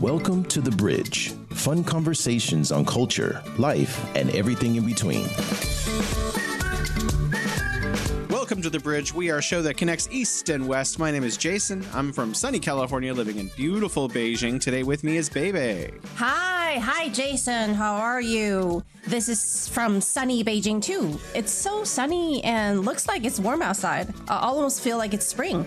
Welcome to The Bridge. Fun conversations on culture, life, and everything in between. Welcome to The Bridge. We are a show that connects East and West. My name is Jason. I'm from sunny California, living in beautiful Beijing. Today with me is Bebe. Hi, Jason. How are you? This is from sunny Beijing, too. It's so sunny and looks like it's warm outside. I almost feel like it's spring.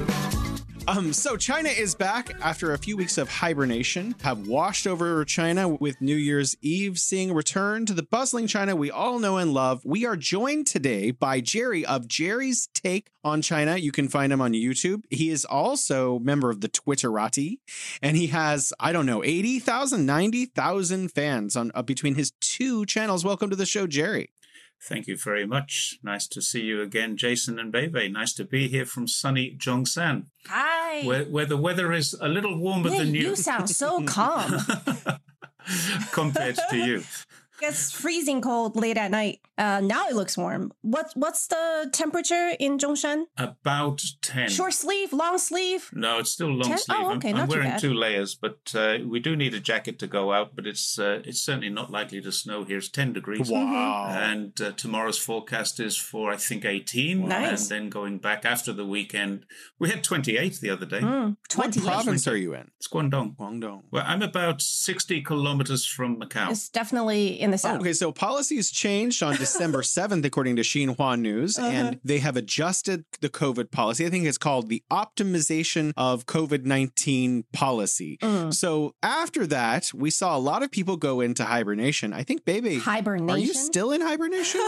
So China is back after a few weeks of hibernation, have washed over China with New Year's Eve, seeing a return to the bustling China we all know and love. We are joined today by Jerry of Jerry's Take on China. You can find him on YouTube. He is also a member of the Twitterati, and he has, 80,000, 90,000 fans on between his 2 channels. Welcome to the show, Jerry. Thank you very much. Nice to see you again, Jason and Bebe. Nice to be here from sunny Zhongshan. Hi. Where the weather is a little warmer than you. You sound so calm. Compared to you. It's freezing cold late at night. Now it looks warm. What's the temperature in Zhongshan? About 10. Short sleeve, long sleeve? No, it's still long 10? Sleeve. Oh, okay. I'm wearing 2 layers, but we do need a jacket to go out, but it's certainly not likely to snow here. It's 10 degrees. Wow. And tomorrow's forecast is for, I think, 18. Wow. Nice. And then going back after the weekend. We had 28 the other day. Mm, 28. What province are you in? It's Guangdong. Guangdong. Well, I'm about 60 kilometers from Macau. It's definitely in the south. Oh, okay, so policies changed on December 7th, according to Xinhua News, and they have adjusted the COVID policy. I think it's called the optimization of COVID-19 policy. Mm. So after that, we saw a lot of people go into hibernation. I think, Bebe, are you still in hibernation?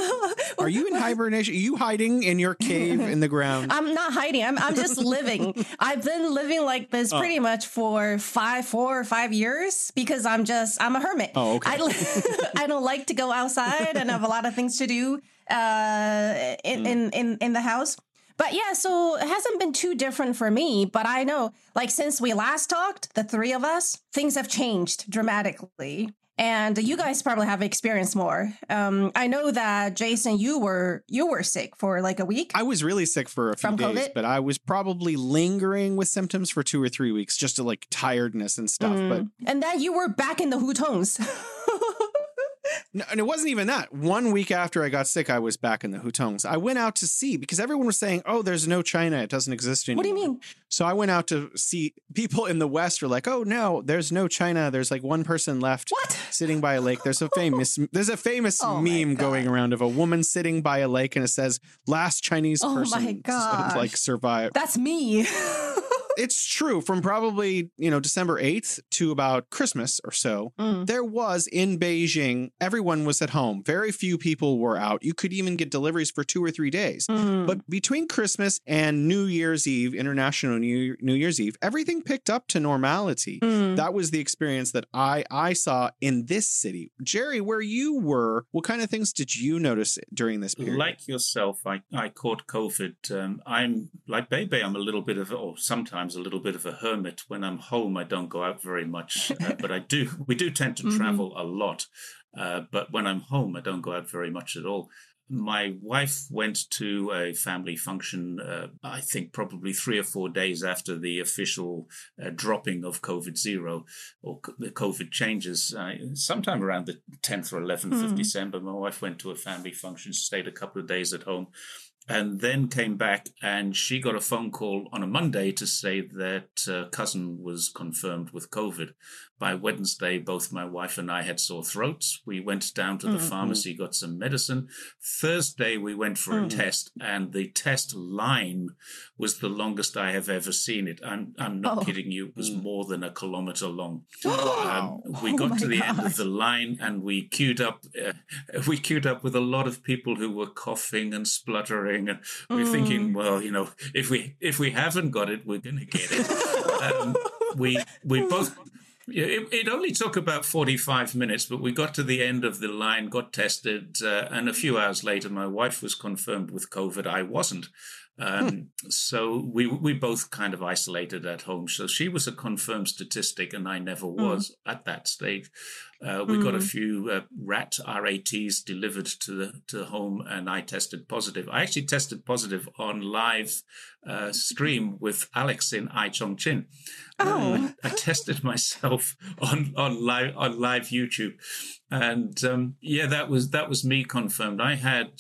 Are you in hibernation? Are you hiding in your cave in the ground? I'm not hiding. I'm just living. I've been living like this pretty much for four or five years because I'm a hermit. Oh, okay. I don't like to go outside and have a lot of things to do in the house. But yeah, so it hasn't been too different for me. But I know, like, since we last talked, the three of us, things have changed dramatically. And you guys probably have experienced more. I know that, Jason, you were sick for like a week. I was really sick for a few days, but I was probably lingering with symptoms for 2 or 3 weeks, just to like tiredness and stuff. And then you were back in the hutongs. No, and it wasn't even that. 1 week after I got sick, I was back in the hutongs. I went out to see, because everyone was saying, oh, there's no China. It doesn't exist anymore. What do you mean? So I went out to see people in the West were like, oh, no, there's no China. There's like one person left sitting by a lake. There's a famous meme going around of a woman sitting by a lake, and it says, last Chinese person like survived. That's me. It's true. From probably, December 8th to about Christmas or so, there was in Beijing, everyone was at home. Very few people were out. You could even get deliveries for 2 or 3 days. But between Christmas and New Year's Eve, International New Year's Eve, everything picked up to normality. That was the experience that I saw in this city. Jerry, where you were, what kind of things did you notice during this period? Like yourself, I caught COVID. I'm like Bebe. I'm a little bit of, sometimes a little bit of a hermit. When I'm home, I don't go out very much, but I do. We do tend to travel a lot, but when I'm home, I don't go out very much at all. My wife went to a family function, I think probably 3 or 4 days after the official dropping of COVID zero or the COVID changes. Sometime around the 10th or 11th of December, my wife went to a family function, stayed a couple of days at home, and then came back, and she got a phone call on a Monday to say that cousin was confirmed with COVID. By Wednesday, both my wife and I had sore throats. We went down to the pharmacy, got some medicine. Thursday, we went for a test, and the test line was the longest I have ever seen it. I'm not kidding you. It was more than a kilometer long. We got to the end of the line, and we queued up. We queued up with a lot of people who were coughing and spluttering. And we're thinking, well, if we haven't got it, we're going to get it. We both. It only took about 45 minutes, but we got to the end of the line, got tested, and a few hours later, my wife was confirmed with COVID. I wasn't. So we both kind of isolated at home. So she was a confirmed statistic and I never was at that stage. We got a few RATs delivered to home and I tested positive. I actually tested positive on live stream with Alex in Chongqing. I tested myself on live YouTube. And that was me confirmed. I had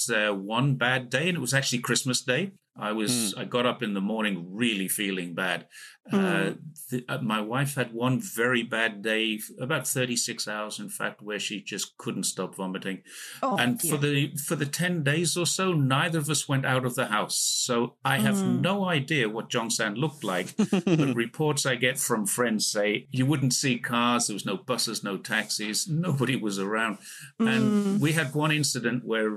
one bad day and it was actually Christmas Day. I got up in the morning really feeling bad. My wife had one very bad day, about 36 hours, in fact, where she just couldn't stop vomiting. For the 10 days or so, neither of us went out of the house. So I have no idea what Zhongshan looked like. But reports I get from friends say you wouldn't see cars. There was no buses, no taxis. Nobody was around. And we had one incident where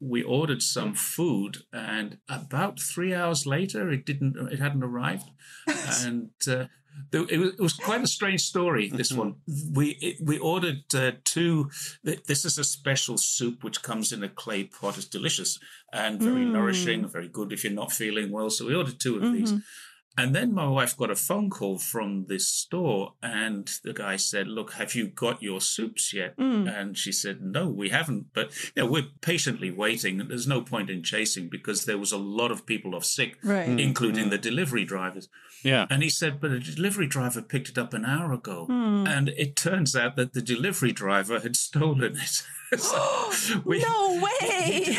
we ordered some food and about 3 hours later, it hadn't arrived. And it was quite a strange story, this one. We ordered two. This is a special soup which comes in a clay pot. It's delicious and very nourishing, very good if you're not feeling well. So we ordered two of these. And then my wife got a phone call from this store and the guy said, "Look, have you got your soups yet?" And she said, "No, we haven't. But we're patiently waiting. And there's no point in chasing because there was a lot of people off sick, including the delivery drivers." Yeah. And he said, "But a delivery driver picked it up an hour ago." And it turns out that the delivery driver had stolen it. So no way!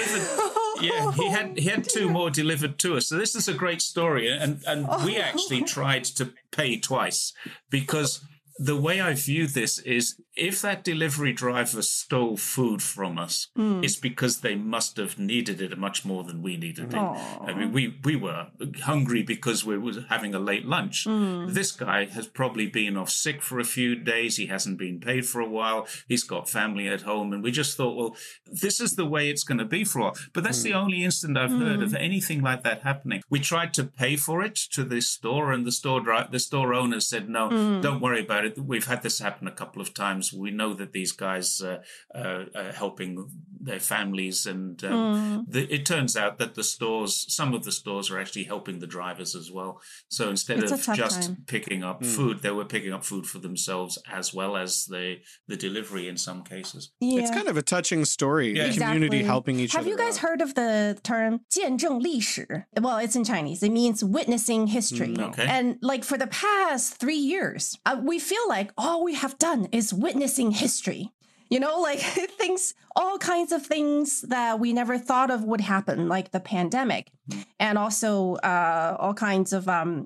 He had two more delivered to us. So this is a great story. And we actually tried to pay twice because the way I view this is if that delivery driver stole food from us, it's because they must have needed it much more than we needed it. I mean, we were hungry because we were having a late lunch. This guy has probably been off sick for a few days. He hasn't been paid for a while. He's got family at home. And we just thought, well, this is the way it's going to be for a while. But that's the only incident I've heard of anything like that happening. We tried to pay for it to this store and the store owner said, "No, don't worry about it. We've had this happen a couple of times. We know that these guys are helping their families." And it turns out that some of the stores are actually helping the drivers as well. So instead of just picking up food, they were picking up food for themselves as well as the delivery in some cases. Yeah. It's kind of a touching story. Yeah. Exactly. Community helping each other. Have you guys heard of the term 见证历史? Well, it's in Chinese. It means witnessing history. Okay. And like for the past 3 years, we feel like all we have done is witnessing history, like things, all kinds of things that we never thought of would happen, like the pandemic and also all kinds of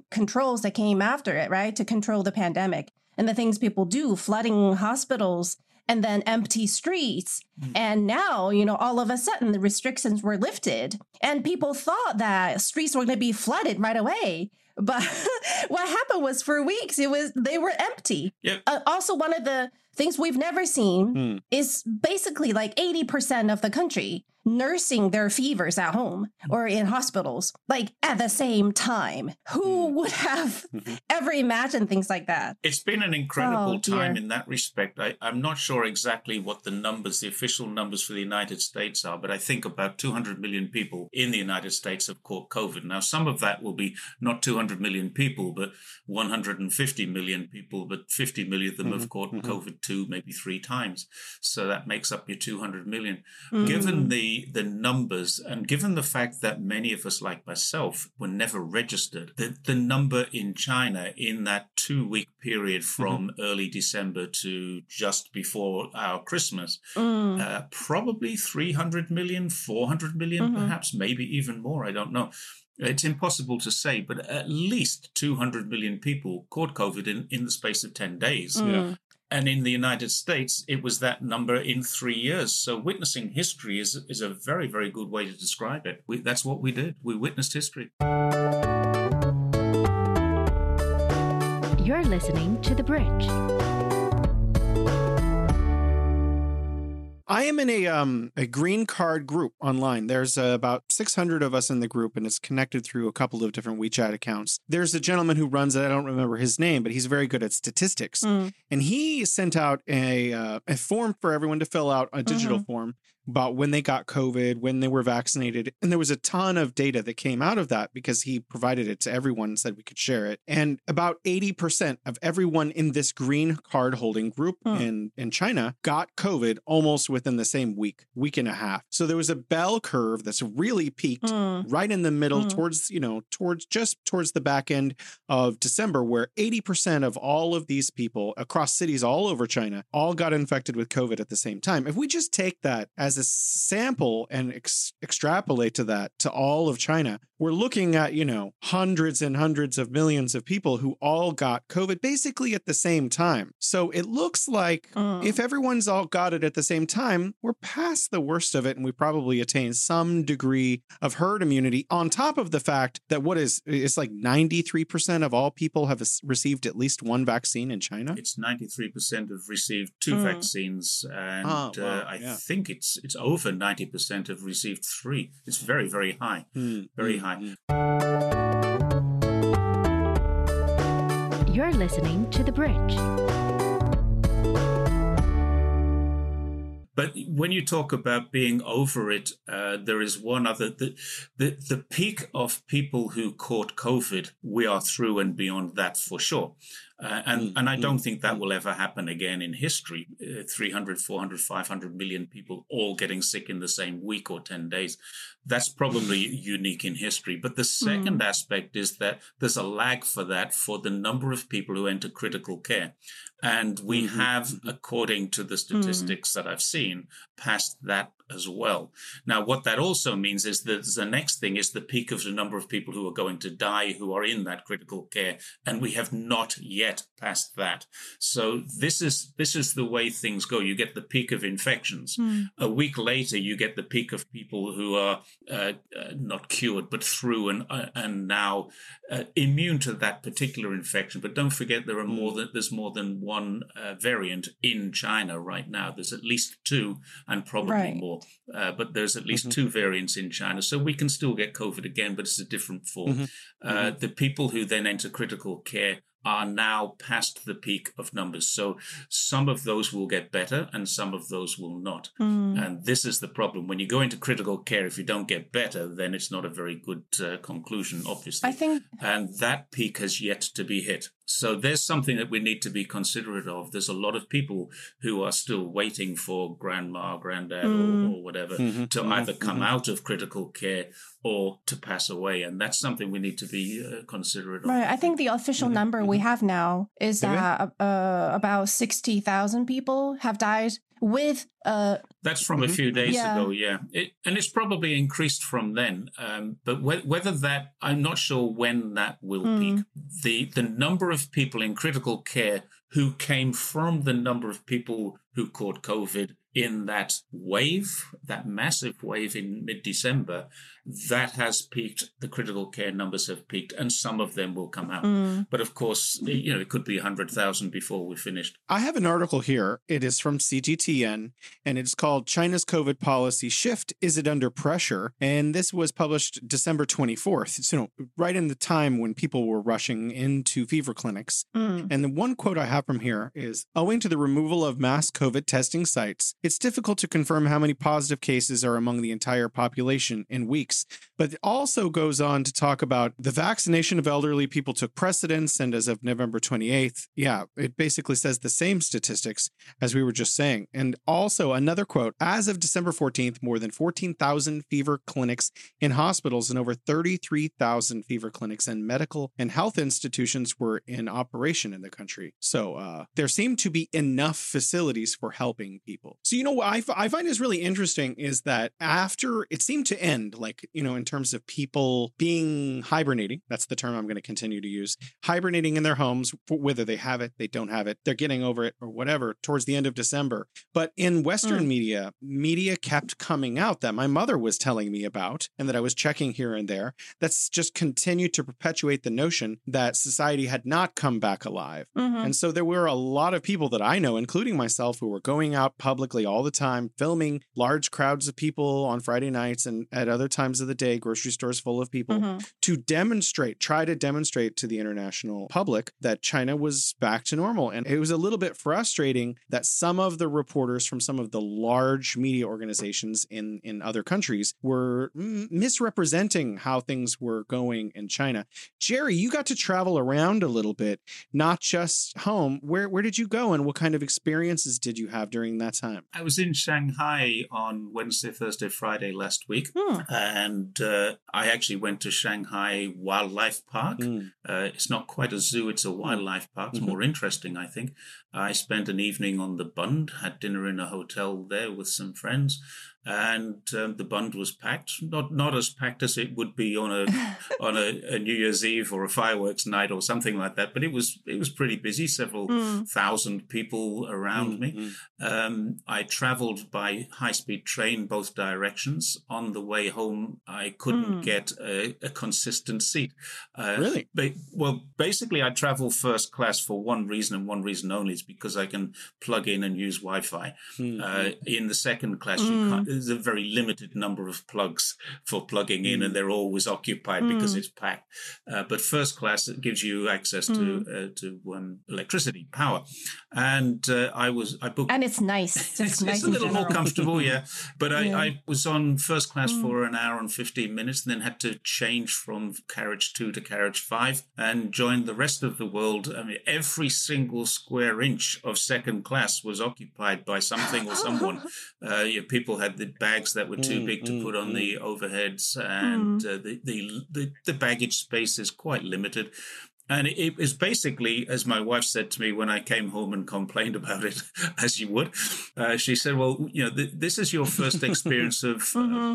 controls that came after it, right, to control the pandemic and the things people do, flooding hospitals and then empty streets. And now, all of a sudden the restrictions were lifted and people thought that streets were going to be flooded right away. But what happened was for weeks, they were empty. Yep. Also, one of the things we've never seen is basically like 80% of the country nursing their fevers at home or in hospitals, like at the same time. Who would have ever imagined things like that? It's been an incredible time in that respect. I'm not sure exactly what the official numbers for the United States are, but I think about 200 million people in the United States have caught COVID. Now, some of that will be not 200 million people, but 150 million people, but 50 million of them have caught COVID 2, maybe 3 times. So that makes up your 200 million. Given the numbers and given the fact that many of us, like myself, were never registered, the number in China in that 2-week period from early December to just before our Christmas, probably 300 million, 400 million, perhaps, maybe even more. I don't know. It's impossible to say, but at least 200 million people caught COVID in the space of 10 days. Yeah. And in the United States, it was that number in 3 years. So witnessing history is a very, very good way to describe it. That's what we did. We witnessed history. You're listening to The Bridge. I am in a green card group online. There's about 600 of us in the group, and it's connected through a couple of different WeChat accounts. There's a gentleman who runs it. I don't remember his name, but he's very good at statistics. And he sent out a form for everyone to fill out, a digital form, about when they got COVID, when they were vaccinated. And there was a ton of data that came out of that because he provided it to everyone and said we could share it. And about 80% of everyone in this green card holding group in China got COVID almost within the same week and a half. So there was a bell curve that's really peaked right in the middle towards the back end of December, where 80% of all of these people across cities all over China all got infected with COVID at the same time. If we just take that as a sample and extrapolate to that to all of China, we're looking at, hundreds and hundreds of millions of people who all got COVID basically at the same time. So it looks like if everyone's all got it at the same time, we're past the worst of it and we probably attain some degree of herd immunity, on top of the fact that it's like 93% of all people have received at least one vaccine in China. It's 93% have received two vaccines, and I think it's over 90% have received three. It's very, very high. Very high. You're listening to The Bridge. But when you talk about being over it, there is one other. The peak of people who caught COVID, we are through and beyond that for sure. And I don't think that will ever happen again in history. 300, 400, 500 million people all getting sick in the same week or 10 days. That's probably unique in history. But the second aspect is that there's a lag for that for the number of people who enter critical care. And we have, according to the statistics that I've seen, passed that as well. Now, what that also means is that the next thing is the peak of the number of people who are going to die who are in that critical care. And we have not yet passed that. So this is the way things go. You get the peak of infections. A week later, you get the peak of people who are not cured, but through and now immune to that particular infection. But don't forget, there's more than one variant in China right now. There's at least two and probably more. But there's at least two variants in China. So we can still get COVID again, but it's a different form. The people who then enter critical care are now past the peak of numbers. So some of those will get better and some of those will not. And this is the problem. When you go into critical care, if you don't get better, then it's not a very good conclusion, obviously. And that peak has yet to be hit. So there's something that we need to be considerate of. There's a lot of people who are still waiting for grandma, granddad, or whatever to either come out of critical care or to pass away. And that's something we need to be considerate of. Right. I think the official number we have now is that about 60,000 people have died with that's from a few days ago, and it's probably increased from then. But whether that, I'm not sure when that will peak. The number of people in critical care who came from the number of people who caught COVID in that wave, that massive wave in mid-December, that has peaked. The critical care numbers have peaked, and some of them will come out. But of course, it could be 100,000 before we're finished. I have an article here. It is from CGTN, and it's called China's COVID Policy Shift. Is It Under Pressure? And this was published December 24th, so right in the time when people were rushing into fever clinics. And the one quote I have from here is, owing to the removal of mass COVID testing sites, it's difficult to confirm how many positive cases are among the entire population in weeks. But it also goes on to talk about the vaccination of elderly people took precedence. And as of November 28th, it basically says the same statistics as we were just saying. And also another quote, as of December 14th, more than 14,000 fever clinics in hospitals and over 33,000 fever clinics and medical and health institutions were in operation in the country. So there seem to be enough facilities for helping people. So, what I find is really interesting is that after it seemed to end, in terms of people being hibernating, that's the term I'm going to continue to use, hibernating in their homes, whether they have it, they don't have it, they're getting over it or whatever, towards the end of December. But in Western media kept coming out that my mother was telling me about and that I was checking here and there. That's just continued to perpetuate the notion that society had not come back alive. And so there were a lot of people that I know, including myself, who were going out publicly all the time, filming large crowds of people on Friday nights and at other times of the day, grocery stores full of people, to try to demonstrate to the international public that China was back to normal. And it was a little bit frustrating that some of the reporters from some of the large media organizations in other countries were misrepresenting how things were going in China. Jerry, you got to travel around a little bit, not just home. Where did you go and what kind of experiences did you have during that time? I was in Shanghai on Wednesday, Thursday, Friday last week. And I actually went to Shanghai Wildlife Park. It's not quite a zoo, it's a wildlife park. It's more interesting, I think. I spent an evening on the Bund, had dinner in a hotel there with some friends. And the Bund was packed, not as packed as it would be on a New Year's Eve or a fireworks night or something like that. But it was pretty busy, several thousand people around me. I traveled by high-speed train both directions. On the way home, I couldn't get a consistent seat. Really? Basically, I travel first class for one reason and one reason only. It's because I can plug in and use Wi-Fi. In the second class, you can't. There's a very limited number of plugs for plugging in, and they're always occupied because it's packed. But first class, it gives you access to electricity, power. And I booked. And it's nice. It's nice, it's a little more comfortable, yeah. But I was on first class for an hour and 15 minutes, and then had to change from carriage 2 to carriage 5 and joined the rest of the world. I mean, every single square inch of second class was occupied by something or someone. People had the bags that were too big to put on the overheads, and the baggage space is quite limited. And it was basically, as my wife said to me when I came home and complained about it, as you would, she said, well, you know, this is your first experience of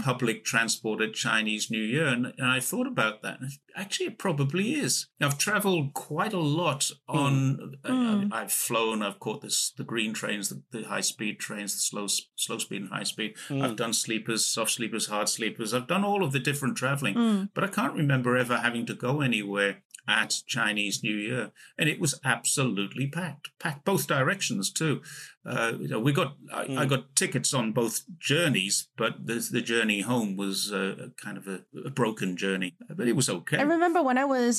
public transport at Chinese New Year. And I thought about that. Actually, it probably is. Now, I've traveled quite a lot on, I've flown, I've caught the green trains, the high-speed trains, the slow speed and high speed. I've done sleepers, soft sleepers, hard sleepers. I've done all of the different traveling, but I can't remember ever having to go anywhere at Chinese New Year, and it was absolutely packed both directions too. I got tickets on both journeys, but the journey home was kind of a broken journey, but it was okay. I remember when I was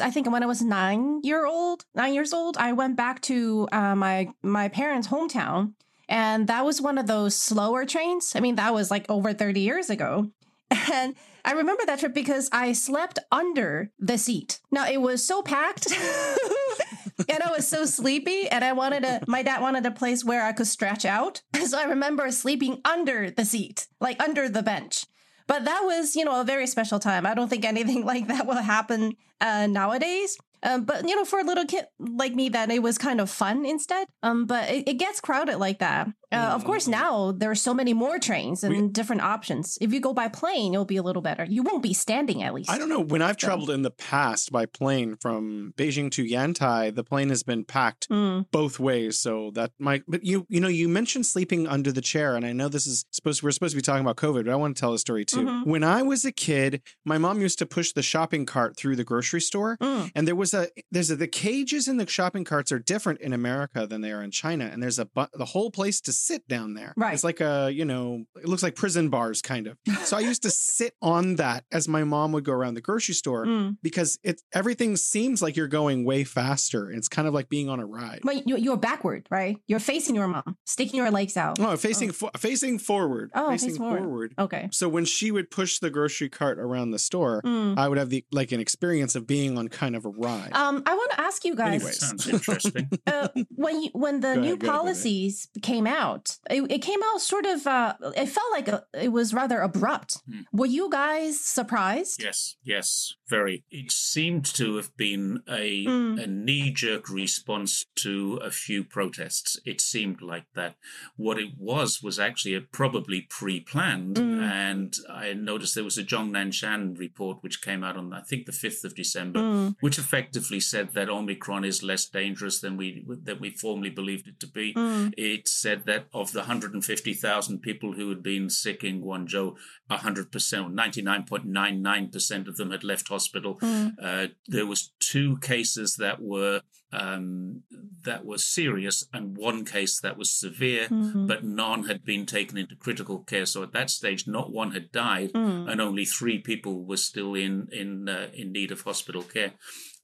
9 years old, I went back to my parents' hometown, and that was one of those slower trains. I mean, that was like over 30 years ago. And I remember that trip because I slept under the seat. Now, it was so packed and I was so sleepy, and my dad wanted a place where I could stretch out. So I remember sleeping under the seat, like under the bench. But that was, you know, a very special time. I don't think anything like that will happen nowadays. But, you know, for a little kid like me, that it was kind of fun instead. But it gets crowded like that. Of course, now there are so many more trains and different options. If you go by plane, it'll be a little better. You won't be standing, at least. I don't know. When I've traveled in the past by plane from Beijing to Yantai, the plane has been packed both ways. So that might. But you know, you mentioned sleeping under the chair, and I know this is we're supposed to be talking about COVID, but I want to tell a story too. Mm-hmm. When I was a kid, my mom used to push the shopping cart through the grocery store, and there was. The cages in the shopping carts are different in America than they are in China, and there's the whole place to sit down there. Right, it's like it looks like prison bars kind of. So I used to sit on that as my mom would go around the grocery store because everything seems like you're going way faster. It's kind of like being on a ride. But you're backward, right? You're facing your mom, sticking your legs out. No, facing forward. Oh, facing forward. Okay. So when she would push the grocery cart around the store, I would have an experience of being on kind of a ride. I want to ask you guys. Anyway, sounds interesting. When the new policies came out, it came out sort of. It felt like it was rather abrupt. Were you guys surprised? Yes, very. It seemed to have been a knee-jerk response to a few protests. It seemed like that. What it was actually probably pre-planned, and I noticed there was a Zhongshan report which came out on I think the 5th of December, which effectively said that Omicron is less dangerous than we formerly believed it to be. It said that that of the 150,000 people who had been sick in Guangzhou, 100%, 99.99% of them had left hospital. There was 2 cases that were serious and 1 case that was severe, but none had been taken into critical care. So at that stage, not 1 had died, and only 3 people were still in need of hospital care.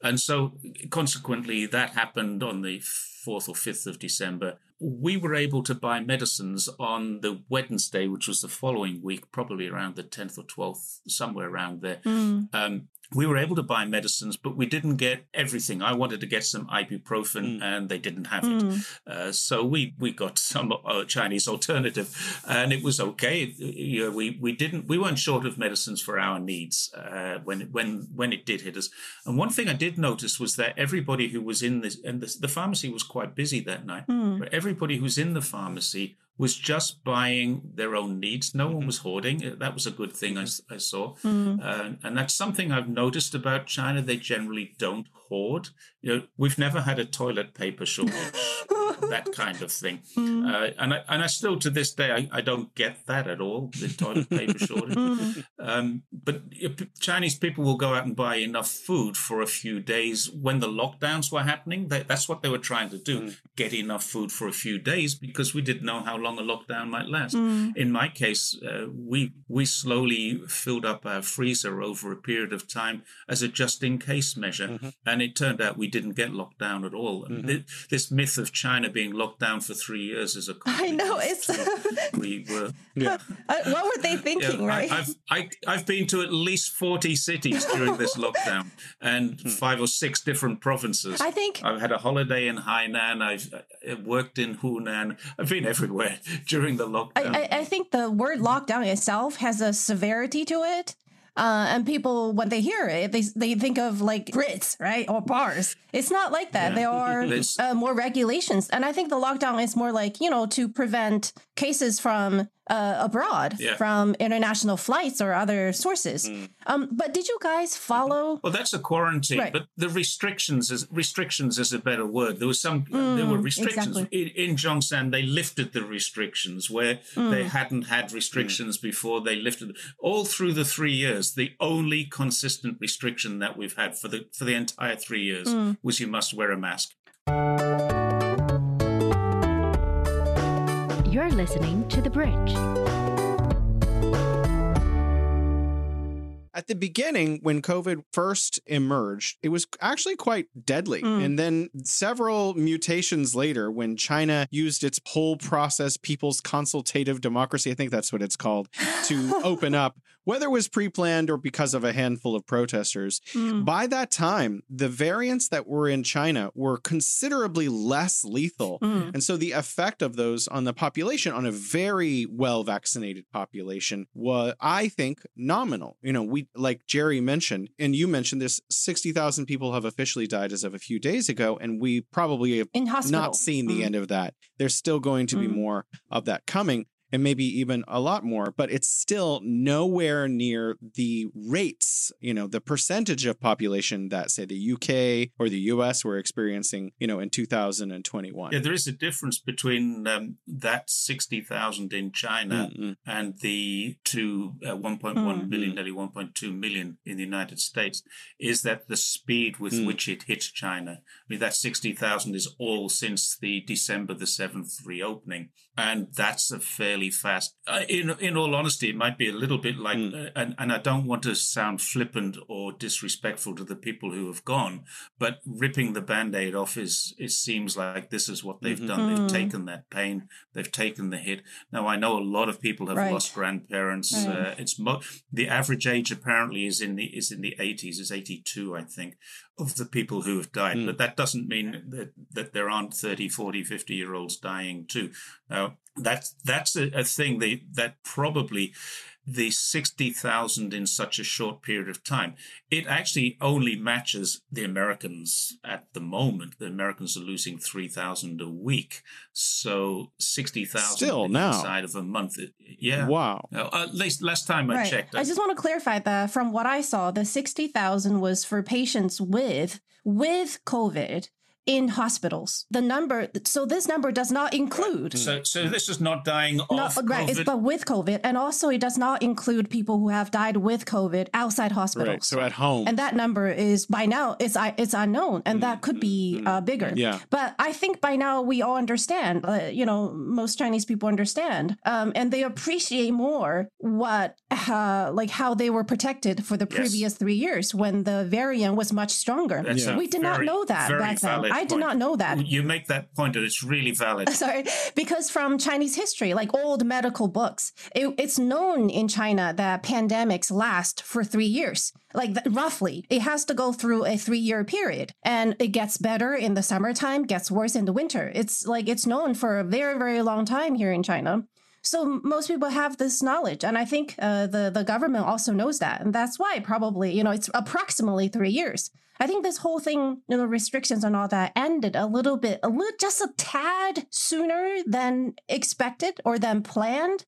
And so consequently, that happened on the 4th or 5th of December. We were able to buy medicines on the Wednesday, which was the following week, probably around the 10th or 12th, somewhere around there. We were able to buy medicines, but we didn't get everything. I wanted to get some ibuprofen, and they didn't have it. So we got some Chinese alternative, and it was okay. You know, we weren't short of medicines for our needs when it did hit us. And one thing I did notice was that everybody who was in this, and the pharmacy was quite busy that night. But everybody who was in the pharmacy was just buying their own needs. No one was hoarding. That was a good thing I saw. And that's something I've noticed about China. They generally don't hoard. You know, we've never had a toilet paper shortage, that kind of thing. And I still, to this day, I don't get that at all, the toilet paper shortage. But Chinese people will go out and buy enough food for a few days. When the lockdowns were happening, that's what they were trying to do, get enough food for a few days, because we didn't know how long a lockdown might last. In my case, we slowly filled up our freezer over a period of time as a just-in-case measure. And it turned out we didn't get locked down at all. This myth of China being locked down for 3 years is a... I know, it's... we were... Yeah. What were they thinking, right? I've been to at least 40 cities during this lockdown and 5 or 6 different provinces. I think... I've had a holiday in Hainan. I've worked in Hunan. I've been everywhere during the lockdown. I think the word lockdown itself has a severity to it. And people, when they hear it, they think of like Brits, right? Or bars. It's not like that. Yeah. There are more regulations. And I think the lockdown is more like, you know, to prevent cases from abroad, from international flights or other sources. But did you guys follow? Well, that's a quarantine, but the restrictions is a better word. There was there were restrictions. Exactly. In Zhongshan, they lifted the restrictions where they hadn't had restrictions before. They lifted them. All through the 3 years. The only consistent restriction that we've had for the entire 3 years was you must wear a mask. You're listening to The Bridge. At the beginning, when COVID first emerged, it was actually quite deadly. And then several mutations later, when China used its whole process, People's Consultative Democracy, I think that's what it's called, to open up, whether it was pre-planned or because of a handful of protesters. By that time, the variants that were in China were considerably less lethal. And so the effect of those on the population, on a very well-vaccinated population, was, I think, nominal. You know, we, like Jerry mentioned, and you mentioned this, 60,000 people have officially died as of a few days ago, and we probably have not seen the end of that. There's still going to be more of that coming. And maybe even a lot more, but it's still nowhere near the rates, you know, the percentage of population that, say, the UK or the US were experiencing, you know, in 2021. Yeah, there is a difference between that 60,000 in China and the 1.1 million, nearly 1.2 million in the United States, is that the speed with which it hit China. I mean, that 60,000 is all since the December the 7th reopening. And that's a fairly fast. In all honesty, it might be a little bit like, and I don't want to sound flippant or disrespectful to the people who have gone, but ripping the Band-Aid off seems like this is what they've done. They've taken that pain. They've taken the hit. Now, I know a lot of people have lost grandparents. The average age apparently is in the 80s, is 82, I think, of the people who have died. But that doesn't mean that there aren't 30, 40, 50-year-olds dying too. That's a thing that probably the 60,000 in such a short period of time, it actually only matches the Americans at the moment. The Americans are losing 3,000 a week. So 60,000 inside of a month. Yeah. Wow. At least last time I checked. I just want to clarify that from what I saw, the 60,000 was for patients with COVID. in hospitals. The number, so this number does not include. So this is not dying of COVID. Right, but with COVID. And also it does not include people who have died with COVID outside hospitals. Right, so at home. And that number is, by now, it's unknown. And that could be bigger. Yeah. But I think by now we all understand, most Chinese people understand. And they appreciate more what, how they were protected for the previous 3 years when the variant was much stronger. We did not know that back then. I did not know that. You make that point, and it's really valid. Sorry, because from Chinese history, like old medical books, it's known in China that pandemics last for 3 years. Roughly, it has to go through a 3-year period, and it gets better in the summertime, gets worse in the winter. It's known for a very, very long time here in China. So most people have this knowledge, and I think the government also knows that, and that's why probably it's approximately 3 years. I think this whole thing, restrictions and all that ended just a tad sooner than expected or than planned,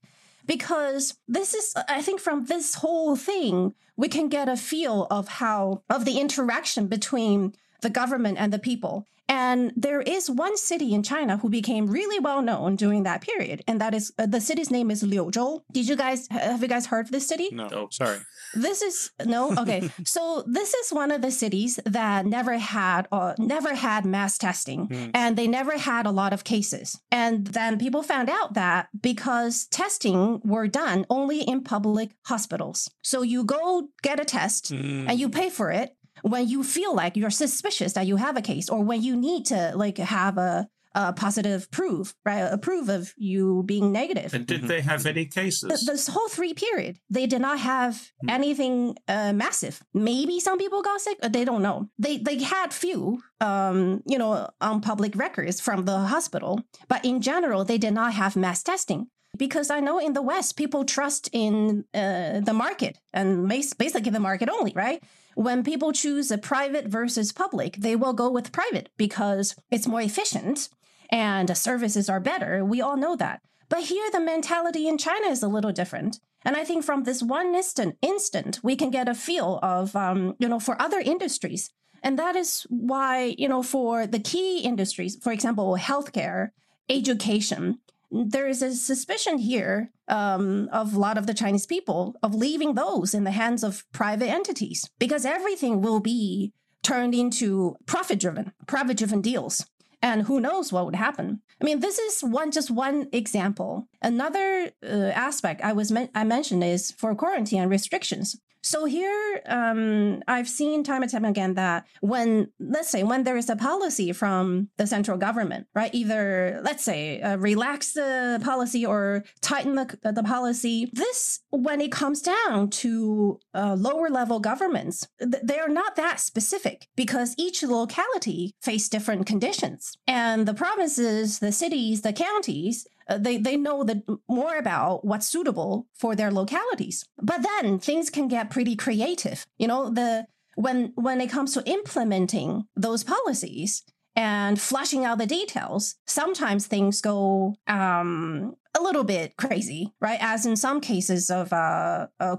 because this is, I think, from this whole thing we can get a feel of the interaction between the government and the people. And there is one city in China who became really well known during that period. And that is, the city's name is Liuzhou. Have you guys heard of this city? No, sorry. Okay. So this is one of the cities that never had mass testing, and they never had a lot of cases. And then people found out that because testing were done only in public hospitals. So you go get a test and you pay for it when you feel like you're suspicious that you have a case, or when you need to have a positive proof, right? A proof of you being negative. And did they have any cases? This whole 3 period, they did not have anything massive. Maybe some people got sick. They don't know. They had few, on public records from the hospital. But in general, they did not have mass testing. Because I know in the West, people trust in the market and basically the market only, right? When people choose a private versus public, they will go with private because it's more efficient and the services are better. We all know that. But here, the mentality in China is a little different. And I think from this one instant, we can get a feel of, for other industries. And that is why, for the key industries, for example, healthcare, education, there is a suspicion here of a lot of the Chinese people of leaving those in the hands of private entities, because everything will be turned into profit-driven deals. And who knows what would happen. I mean, this is just one example. Another aspect I mentioned is for quarantine and restrictions. So here, I've seen time and time again that when there is a policy from the central government, right? Either, let's say, relax the policy or tighten the policy. This, when it comes down to lower level governments, they are not that specific because each locality face different conditions. And the provinces, the cities, the counties, they know more about what's suitable for their localities. But then things can get pretty creative. When it comes to implementing those policies and fleshing out the details, sometimes things go a little bit crazy, right? As in some cases of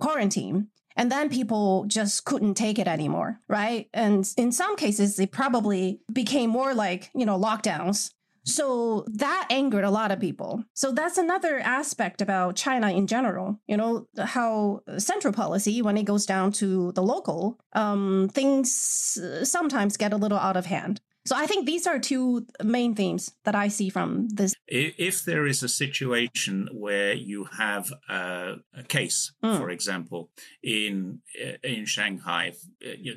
quarantine. And then people just couldn't take it anymore, right? And in some cases, it probably became more like, lockdowns. So that angered a lot of people. So that's another aspect about China in general, how central policy, when it goes down to the local, things sometimes get a little out of hand. So I think these are two main themes that I see from this. If there is a situation where you have a case, for example, in Shanghai,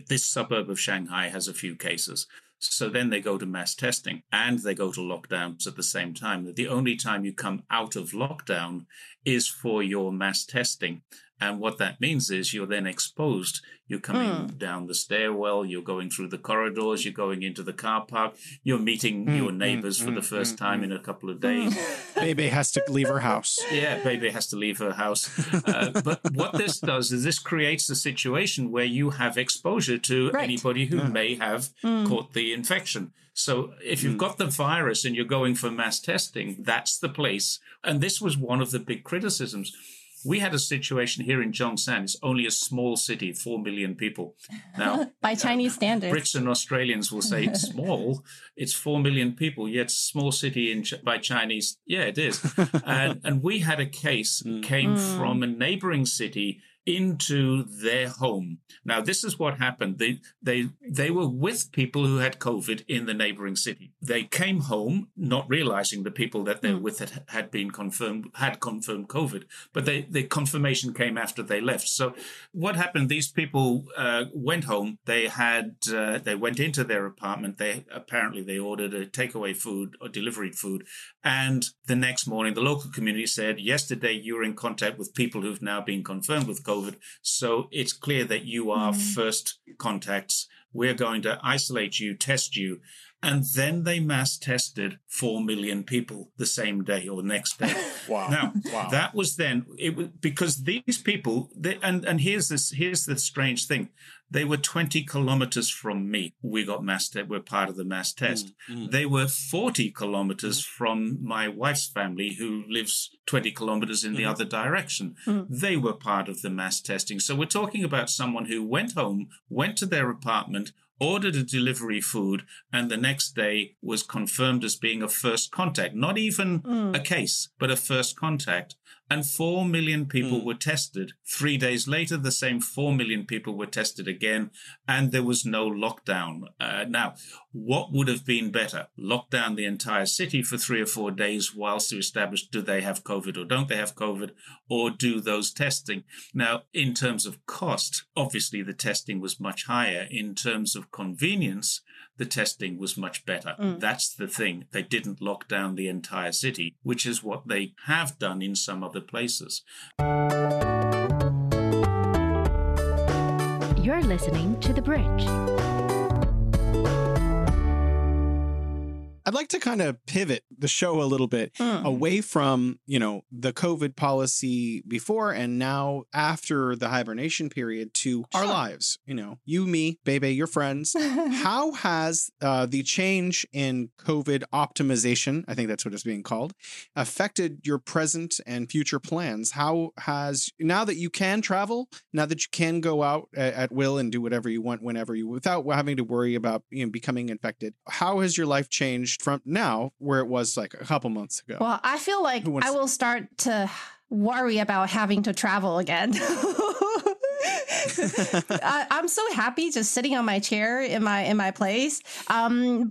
this suburb of Shanghai has a few cases. So then they go to mass testing and they go to lockdowns at the same time. The only time you come out of lockdown is for your mass testing. And what that means is you're then exposed. You're coming down the stairwell, you're going through the corridors, you're going into the car park, you're meeting your neighbors for the first time in a couple of days. Bebe has to leave her house. Yeah, Bebe has to leave her house. But what this does is this creates a situation where you have exposure to anybody who may have caught the infection. So if you've got the virus and you're going for mass testing, that's the place. And this was one of the big criticisms. We had a situation here in Zhongshan. It's only a small city, 4 million people. Now, by Chinese standards, Brits and Australians will say it's small. It's 4 million people, yet small city in by Chinese. Yeah, it is. And we had a case that came from a neighboring city into their home. Now, this is what happened. They were with people who had COVID in the neighboring city. They came home, not realizing the people that they were with had been confirmed COVID, but the confirmation came after they left. So what happened? These people went home. They went into their apartment. They ordered a takeaway food or delivery food. And the next morning, the local community said, yesterday, you were in contact with people who've now been confirmed with COVID. So it's clear that you are first contacts. We're going to isolate you, test you. And then they mass tested 4 million people the same day or next day. Wow. Now, that was then, it was because these people, here's the strange thing. They were 20 kilometers from me. We got mass test. We're part of the mass test. They were 40 kilometers from my wife's family, who lives 20 kilometers in the other direction. They were part of the mass testing. So we're talking about someone who went home, went to their apartment, ordered a delivery food, and the next day was confirmed as being a first contact. Not even a case, but a first contact. And 4 million people were tested. 3 days later, the same 4 million people were tested again, and there was no lockdown. Now, what would have been better? Lock down the entire city for 3 or 4 days whilst you establish, do they have COVID or don't they have COVID, or do those testing? Now, in terms of cost, obviously the testing was much higher. In terms of convenience, the testing was much better. That's the thing. They didn't lock down the entire city, which is what they have done in some other places. You're listening to The Bridge. I'd like to kind of pivot the show a little bit away from, the COVID policy before and now after the hibernation period to our lives. You, me, Bebe, your friends. How has the change in COVID optimization, I think that's what it's being called, affected your present and future plans? How has, now that you can travel, now that you can go out at will and do whatever you want, whenever you, without having to worry about becoming infected, how has your life changed from now where it was like a couple months ago? Well, I feel like I will start to worry about having to travel again. I'm so happy just sitting on my chair in my place. I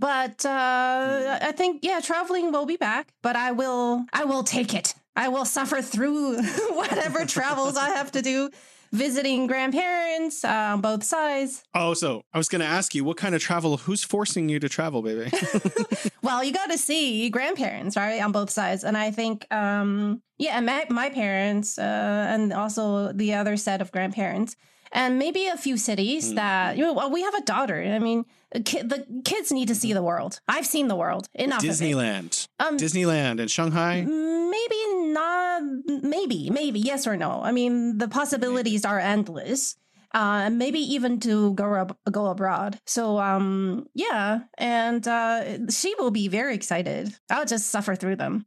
think, traveling will be back, but I will take it. I will suffer through whatever travels I have to do. Visiting grandparents on both sides. Oh, so I was going to ask you, what kind of travel? Who's forcing you to travel, baby? Well, you got to see grandparents, right, on both sides. And I think, my parents and also the other set of grandparents. And maybe a few cities that, we have a daughter. I mean, the kids need to see the world. I've seen the world. Enough. Disneyland. Disneyland and Shanghai. Maybe yes or no. I mean, the possibilities are endless. Maybe even to go abroad. So, and she will be very excited. I'll just suffer through them.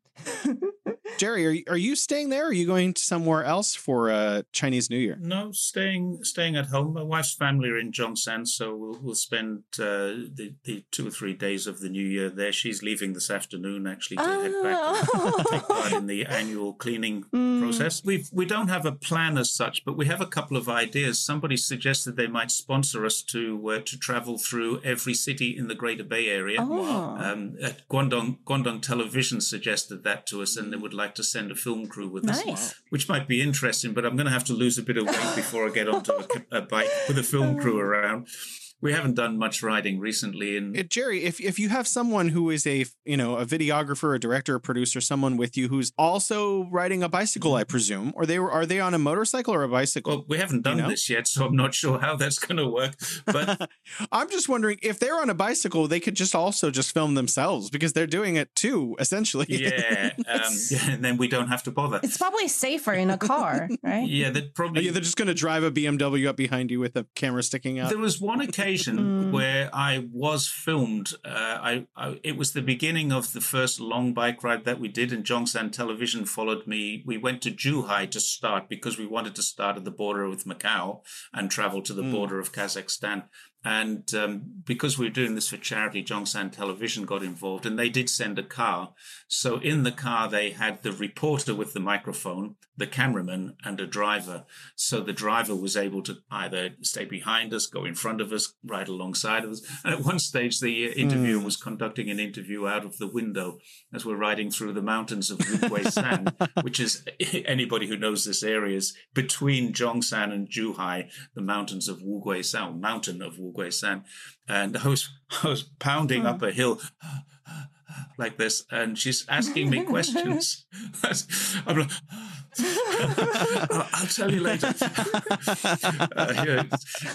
Jerry, are you staying there? Or are you going to somewhere else for Chinese New Year? No, staying at home. My wife's family are in Zhongshan, so we'll spend the 2 or 3 days of the New Year there. She's leaving this afternoon, actually, to head back and take part in the annual cleaning process. We don't have a plan as such, but we have a couple of ideas. Somebody suggested they might sponsor us to travel through every city in the Greater Bay Area. Oh. At Guangdong Television suggested that to us, and they would like to send a film crew with us, which might be interesting, but I'm going to have to lose a bit of weight before I get onto a bike with a film crew around. We haven't done much riding recently. And Jerry, if you have someone who is a videographer, a director, a producer, someone with you who's also riding a bicycle, I presume, are they on a motorcycle or a bicycle? Well, we haven't done this yet, so I'm not sure how that's going to work. But I'm just wondering if they're on a bicycle, they could just also just film themselves because they're doing it too, essentially. Yeah, and then we don't have to bother. It's probably safer in a car, right? Yeah, they're just going to drive a BMW up behind you with a camera sticking out. There was one occasion occasion where I was filmed. It was the beginning of the first long bike ride that we did, and Zhongshan Television followed me. We went to Zhuhai to start because we wanted to start at the border with Macau and travel to the border of Kazakhstan. And because we were doing this for charity, Zhongshan Television got involved, and they did send a car. So in the car, they had the reporter with the microphone, the cameraman, and a driver. So the driver was able to either stay behind us, go in front of us, ride alongside of us. And at one stage, the interviewer was conducting an interview out of the window as we're riding through the mountains of Wugui Shan, which is, anybody who knows this area, is between Zhongshan and Zhuhai, the mountains of Wugui Shan, mountain of Wugui Shan. And I was pounding up a hill like this, and she's asking me questions. I'm like, I'll tell you later.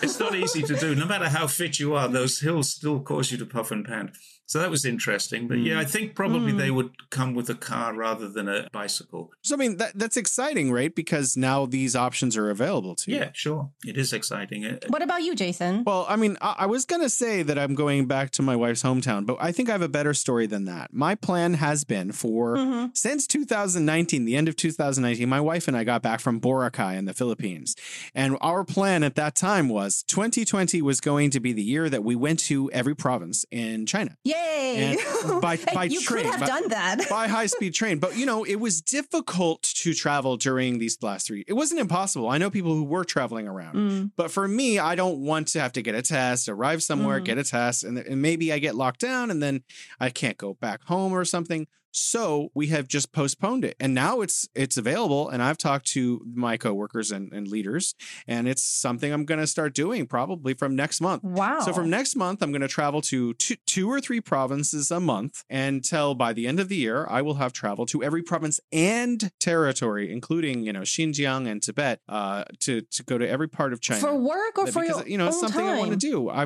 It's not easy to do. No matter how fit you are, those hills still cause you to puff and pant. So that was interesting. But yeah, I think probably they would come with a car rather than a bicycle. So, I mean, that's exciting, right? Because now these options are available to you. Yeah, sure. It is exciting. What about you, Jason? Well, I mean, I was going to say that I'm going back to my wife's hometown, but I think I have a better story than that. My plan has been for since 2019, the end of 2019, my wife and I got back from Boracay in the Philippines. And our plan at that time was 2020 was going to be the year that we went to every province in China. Yeah. And by you train, could have done that. By high-speed train. But, you know, it was difficult to travel during these last 3 years. It wasn't impossible. I know people who were traveling around. But for me, I don't want to have to get a test, arrive somewhere, get a test, and maybe I get locked down and then I can't go back home or something. So we have just postponed it. And now it's available. And I've talked to my coworkers and leaders, and it's something I'm going to start doing probably from next month. Wow. So from next month, I'm going to travel to two or three provinces a month until by the end of the year, I will have traveled to every province and territory, including, you know, Xinjiang and Tibet, to go to every part of China. For work or for your, you know, it's something I want to do. I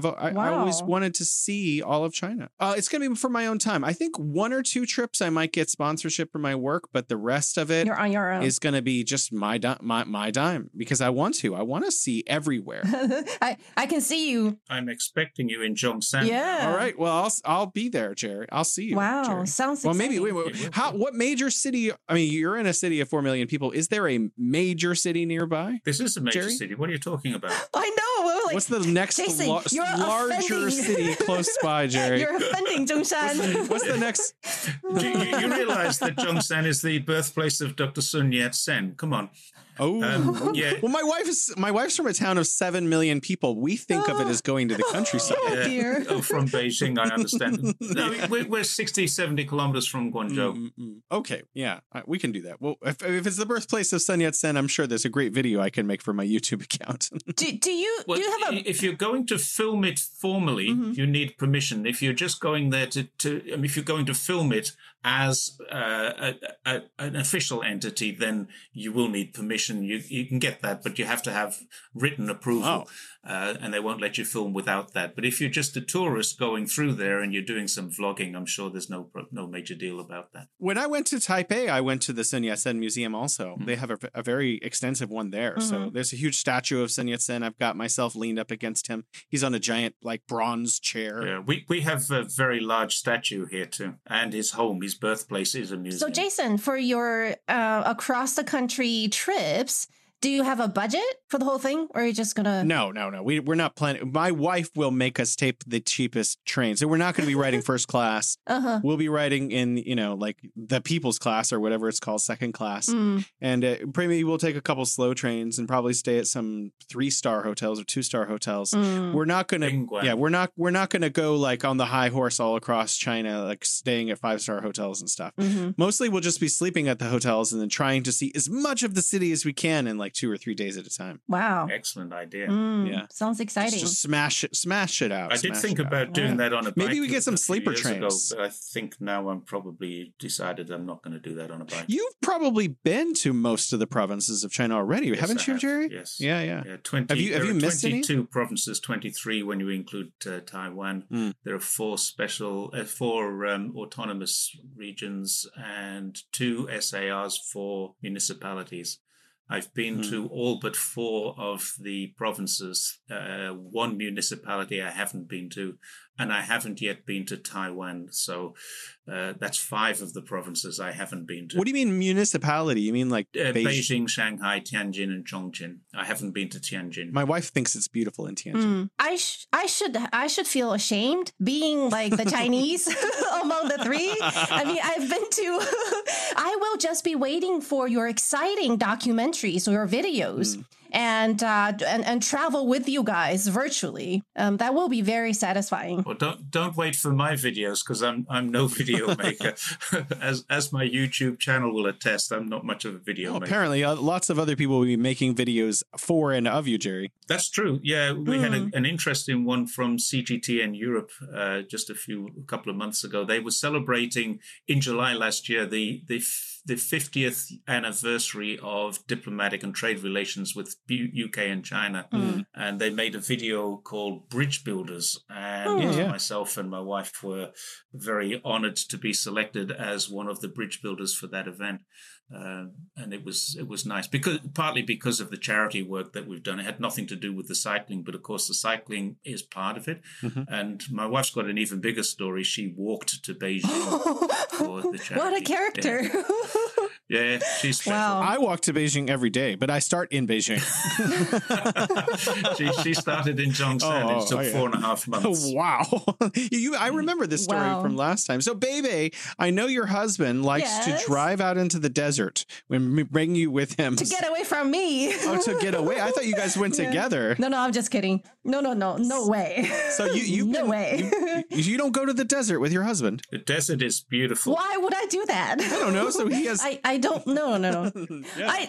always wanted to see all of China. It's going to be for my own time. I think 1 or 2 trips I might get sponsorship for my work, but the rest of it is going to be just my dime because I want to see everywhere. I can see you. I'm expecting you in Zhongshan. Yeah. All right. Well, I'll be there, Jerry. I'll see you. Wow. Jerry. Sounds well. Exciting. Maybe. Wait. What major city? I mean, you're in a city of 4 million people. Is there a major city nearby? This is a major city. What are you talking about? I know. Like, what's the next Jason, larger city close by, Jerry? You're offending Zhongshan. What's the next? You realize that Zhongshan is the birthplace of Dr. Sun Yat-sen. Come on. Oh, yeah. Well, my wife's from a town of 7 million people. We think of it as going to the countryside. Oh, dear. From Beijing, I understand. No, we're 60, 70 kilometers from Guangzhou. Okay, yeah, we can do that. Well, if it's the birthplace of Sun Yat-sen, I'm sure there's a great video I can make for my YouTube account. Do you have a? If you're going to film it formally, you need permission. If you're just going there if you're going to film it as an official entity, then you will need permission. You can get that, but you have to have written approval, and they won't let you film without that. But if you're just a tourist going through there and you're doing some vlogging, I'm sure there's no major deal about that. When I went to Taipei, I went to the Sun Yat-sen Museum also. They have a very extensive one there. So there's a huge statue of Sun Yat-sen. I've got myself leaned up against him. He's on a giant, like, bronze chair. Yeah, we have a very large statue here too. And his home, his birthplace, is a museum. So Jason, for your across the country trip, do you have a budget for the whole thing, or are you just gonna? No. We're not planning. My wife will make us tape the cheapest train, so we're not going to be riding first class. We'll be riding in, you know, like the people's class or whatever it's called, second class. And maybe we'll take a couple slow trains and probably stay at some 3-star hotels or 2-star hotels. We're not going to. Yeah, we're not going to go like on the high horse all across China, like staying at 5-star hotels and stuff. Mostly, we'll just be sleeping at the hotels and then trying to see as much of the city as we can in like 2 or 3 days at a time. Wow. Excellent idea. Yeah. Sounds exciting. Just smash it out. I did think about doing that on a bike. Maybe we get some sleeper trains. I think now I'm probably decided I'm not going to do that on a bike. You've probably been to most of the provinces of China already, yes, haven't you, Jerry? Yes. Yeah. 20, have you missed 22 any? Provinces, 23 when you include Taiwan. There are 4 special, 4 autonomous regions and 2 SARs for municipalities. I've been to all but four of the provinces, one municipality I haven't been to, and I haven't yet been to Taiwan. So that's five of the provinces I haven't been to. What do you mean municipality? You mean like Beijing, Shanghai, Tianjin, and Chongqing. I haven't been to Tianjin. My wife thinks it's beautiful in Tianjin. I should feel ashamed being like the Chinese among the three. I mean, I've been to, I will just be waiting for your exciting documentary or your videos and travel with you guys virtually. That will be very satisfying. Well, don't wait for my videos because I'm no video maker. as my YouTube channel will attest, I'm not much of a video maker. Apparently, lots of other people will be making videos for and of you, Jerry. That's true. Yeah, we had an interesting one from CGTN Europe just a couple of months ago. They were celebrating in July last year the 50th anniversary of diplomatic and trade relations with UK and China. And they made a video called Bridge Builders. And myself and my wife were very honored to be selected as one of the bridge builders for that event. And it was nice partly because of the charity work that we've done. It had nothing to do with the cycling, but of course the cycling is part of it. And my wife's got an even bigger story. She walked to Beijing for the charity. What a character! Yeah, she's special. Wow. I walk to Beijing every day, but I start in Beijing. she started in Zhongshan. It took 4.5 months. Wow. I remember this story from last time. So, Bebe, I know your husband likes to drive out into the desert and bring you with him. To get away from me. To get away. I thought you guys went together. No, I'm just kidding. No. No way. So No way. You don't go to the desert with your husband. The desert is beautiful. Why would I do that? I don't know. So he has... No. I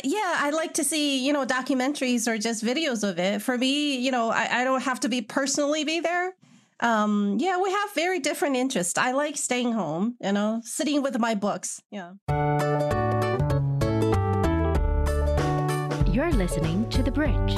like to see, documentaries or just videos of it. For me, I don't have to personally be there. We have very different interests. I like staying home, sitting with my books. Yeah. You're listening to The Bridge.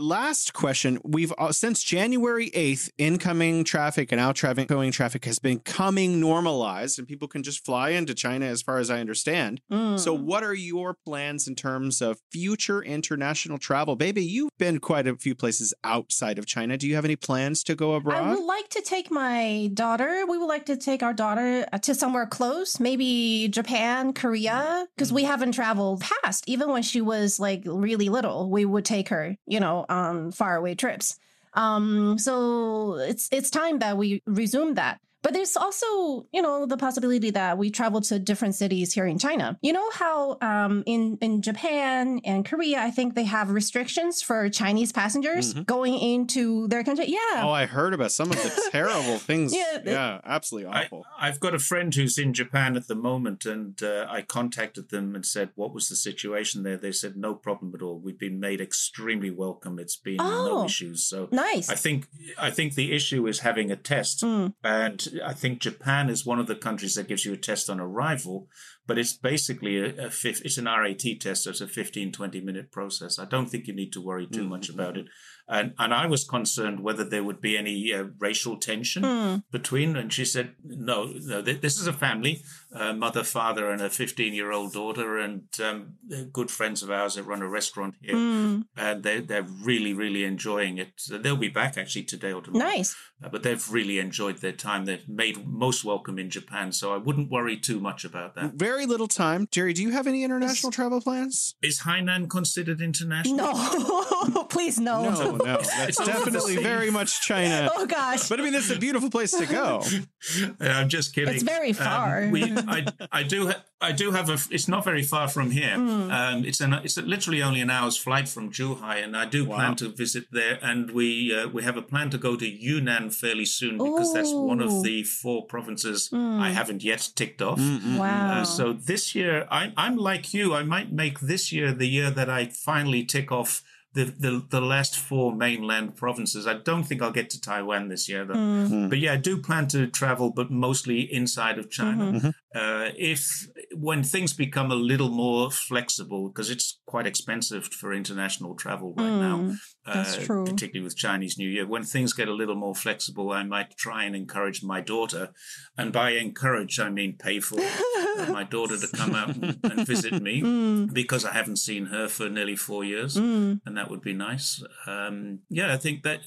Last question. We've since January 8th, incoming traffic and outgoing traffic has been coming normalized and people can just fly into China as far as I understand. So what are your plans in terms of future international travel? Baby, you've been quite a few places outside of China. Do you have any plans to go abroad? I would like to take our daughter to somewhere close, maybe Japan, Korea, because we haven't traveled past. Even when she was really little, we would take her, on faraway trips. So it's time that we resume that. But there's also, the possibility that we travel to different cities here in China. You know how in Japan and Korea, I think they have restrictions for Chinese passengers going into their country. Yeah. Oh, I heard about some of the terrible things. Yeah, absolutely awful. I've got a friend who's in Japan at the moment, and I contacted them and said, what was the situation there? They said, no problem at all. We've been made extremely welcome. It's been no issues. So nice. I think the issue is having a test. And I think Japan is one of the countries that gives you a test on arrival, but it's basically it's an RAT test, so it's a 15-20 minute process. I don't think you need to worry too much about it. And I was concerned whether there would be any racial tension between. And she said, no, this is a family, mother, father, and a 15-year-old daughter, and good friends of ours that run a restaurant here. And they're really, really enjoying it. So they'll be back actually today or tomorrow. Nice. But they've really enjoyed their time. They're made most welcome in Japan. So I wouldn't worry too much about that. Very little time. Jerry, do you have any international travel plans? Is Hainan considered international? No, please no. No, that's definitely very much China. Oh, gosh. But I mean, that's a beautiful place to go. I'm just kidding. It's very far. I do have it's not very far from here. It's literally only an hour's flight from Zhuhai, and I do plan to visit there. And we have a plan to go to Yunnan fairly soon because that's one of the four provinces I haven't yet ticked off. Wow. So this year, I'm like you. I might make this year the year that I finally tick off the last four mainland provinces. I don't think I'll get to Taiwan this year, though. Mm-hmm. But yeah, I do plan to travel, but mostly inside of China. Mm-hmm. When things become a little more flexible, because it's quite expensive for international travel right now, that's true. Particularly with Chinese New Year. When things get a little more flexible, I might try and encourage my daughter, and by encourage, I mean pay for my daughter to come out and visit me because I haven't seen her for nearly 4 years, and that would be nice. I think that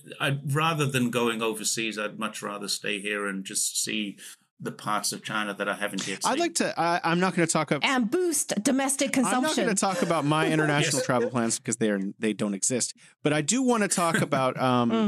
rather than going overseas, I'd much rather stay here and just see the parts of China that I haven't yet seen. I'd like to, I'm not going to talk about... And boost domestic consumption. I'm not going to talk about my international travel plans because they don't exist. But I do want to talk about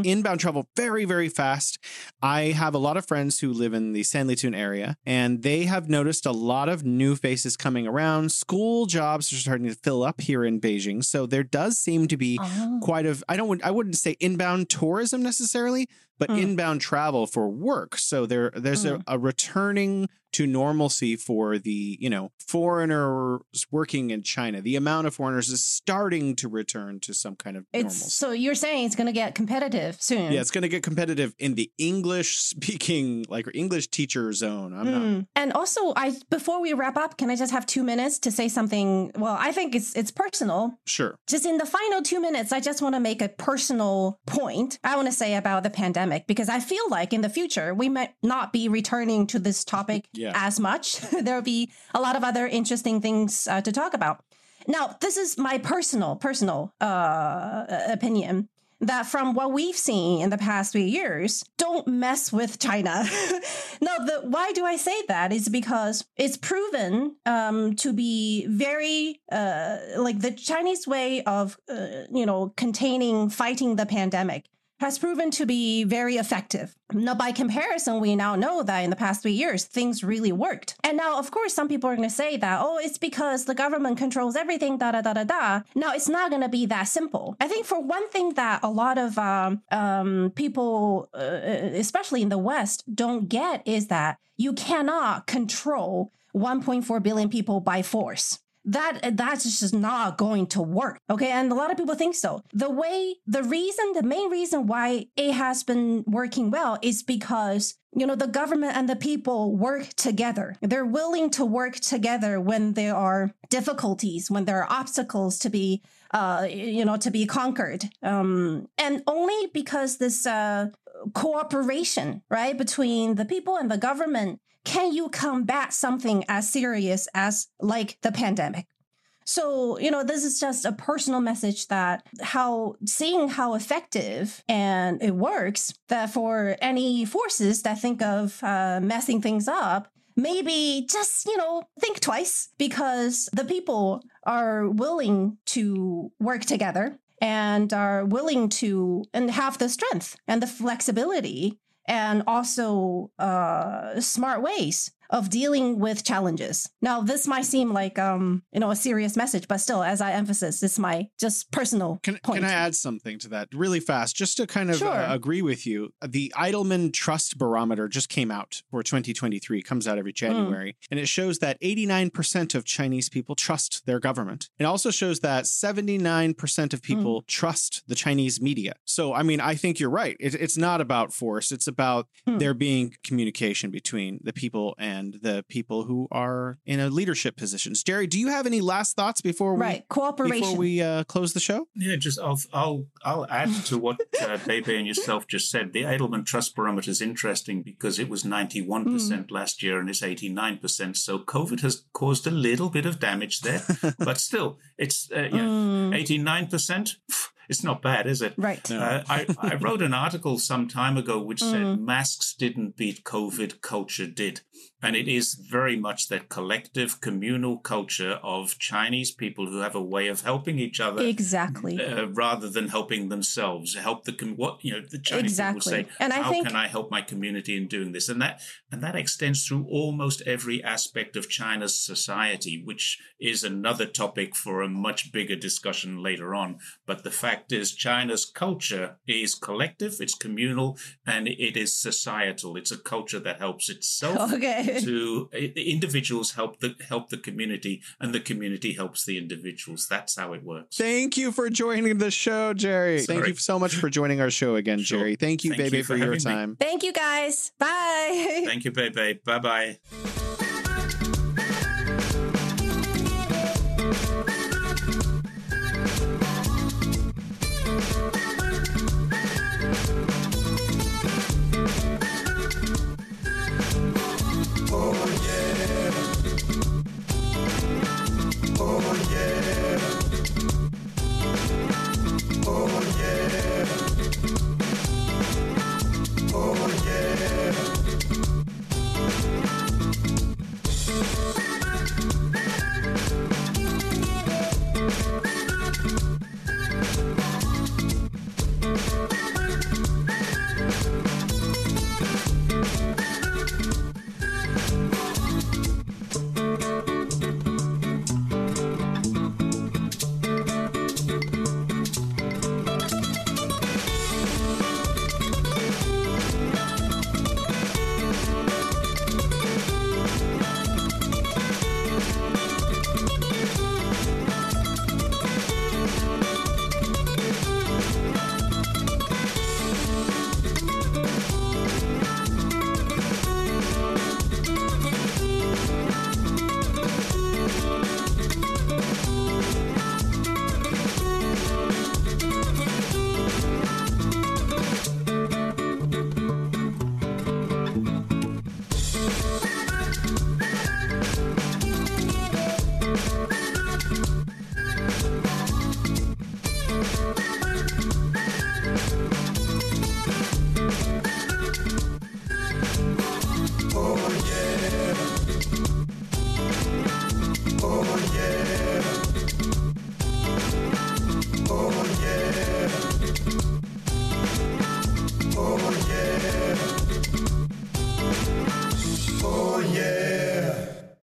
inbound travel very, very fast. I have a lot of friends who live in the Sanlitun area, and they have noticed a lot of new faces coming around. School jobs are starting to fill up here in Beijing. So there does seem to be quite a... I wouldn't say inbound tourism necessarily, but inbound travel for work. So there's a returning to normalcy for the, foreigners working in China. The amount of foreigners is starting to return to some kind of normalcy. So you're saying it's going to get competitive soon. Yeah, it's going to get competitive in the English speaking, English teacher zone. I'm not. And also, before we wrap up, can I just have 2 minutes to say something? Well, I think it's personal. Sure. Just in the final 2 minutes, I just want to make a personal point. I want to say about the pandemic, because I feel like in the future, we might not be returning to this topic as much. There'll be a lot of other interesting things to talk about. Now, this is my personal opinion, that from what we've seen in the past 3 years, don't mess with China. Now, why do I say that? Is because it's proven to be very, the Chinese way of, fighting the pandemic has proven to be very effective. Now, by comparison, we now know that in the past 3 years, things really worked. And now, of course, some people are going to say that, it's because the government controls everything, da-da-da-da-da. Now, it's not going to be that simple. I think for one thing that a lot of people, especially in the West, don't get is that you cannot control 1.4 billion people by force. That's just not going to work. Okay. And a lot of people think so. The main reason why it has been working well is because, the government and the people work together. They're willing to work together when there are difficulties, when there are obstacles to be conquered. And only because this cooperation, right, between the people and the government, can you combat something as serious as the pandemic? So, this is just a personal message that seeing how effective and it works, that for any forces that think of messing things up, maybe just, think twice, because the people are willing to work together and are willing to and have the strength and the flexibility and also smart ways of dealing with challenges. Now, this might seem a serious message, but still, as I emphasize, it's my just personal point. Can I add something to that really fast, just to kind of agree with you? The Edelman Trust Barometer just came out for 2023. It comes out every January. And it shows that 89% of Chinese people trust their government. It also shows that 79% of people trust the Chinese media. So, I think you're right. It's not about force. It's about there being communication between the people and the people who are in a leadership positions. Jerry, do you have any last thoughts before we close the show? Yeah, just I'll add to what Bebe and yourself just said. The Edelman Trust Barometer is interesting because it was 91% last year and it's 89%. So COVID has caused a little bit of damage there, but still, it's 89%. It's not bad, is it? Right. No. I wrote an article some time ago which said masks didn't beat COVID, culture did. And it is very much that collective communal culture of Chinese people who have a way of helping each other. Exactly. Rather than helping themselves. The Chinese people say, and how can I help my community in doing this? And that extends through almost every aspect of China's society, which is another topic for a much bigger discussion later on. But the fact is, China's culture is collective, it's communal, and it is societal. It's a culture that helps itself. Okay. to individuals help the community, and the community helps the individuals. That's how it works. Thank you for joining the show, Jerry. Sorry. Thank you so much for joining our show again, sure. Jerry. Thank you, Bebe, for your time. Thank you, guys. Bye. Thank you, Bebe. Bye-bye.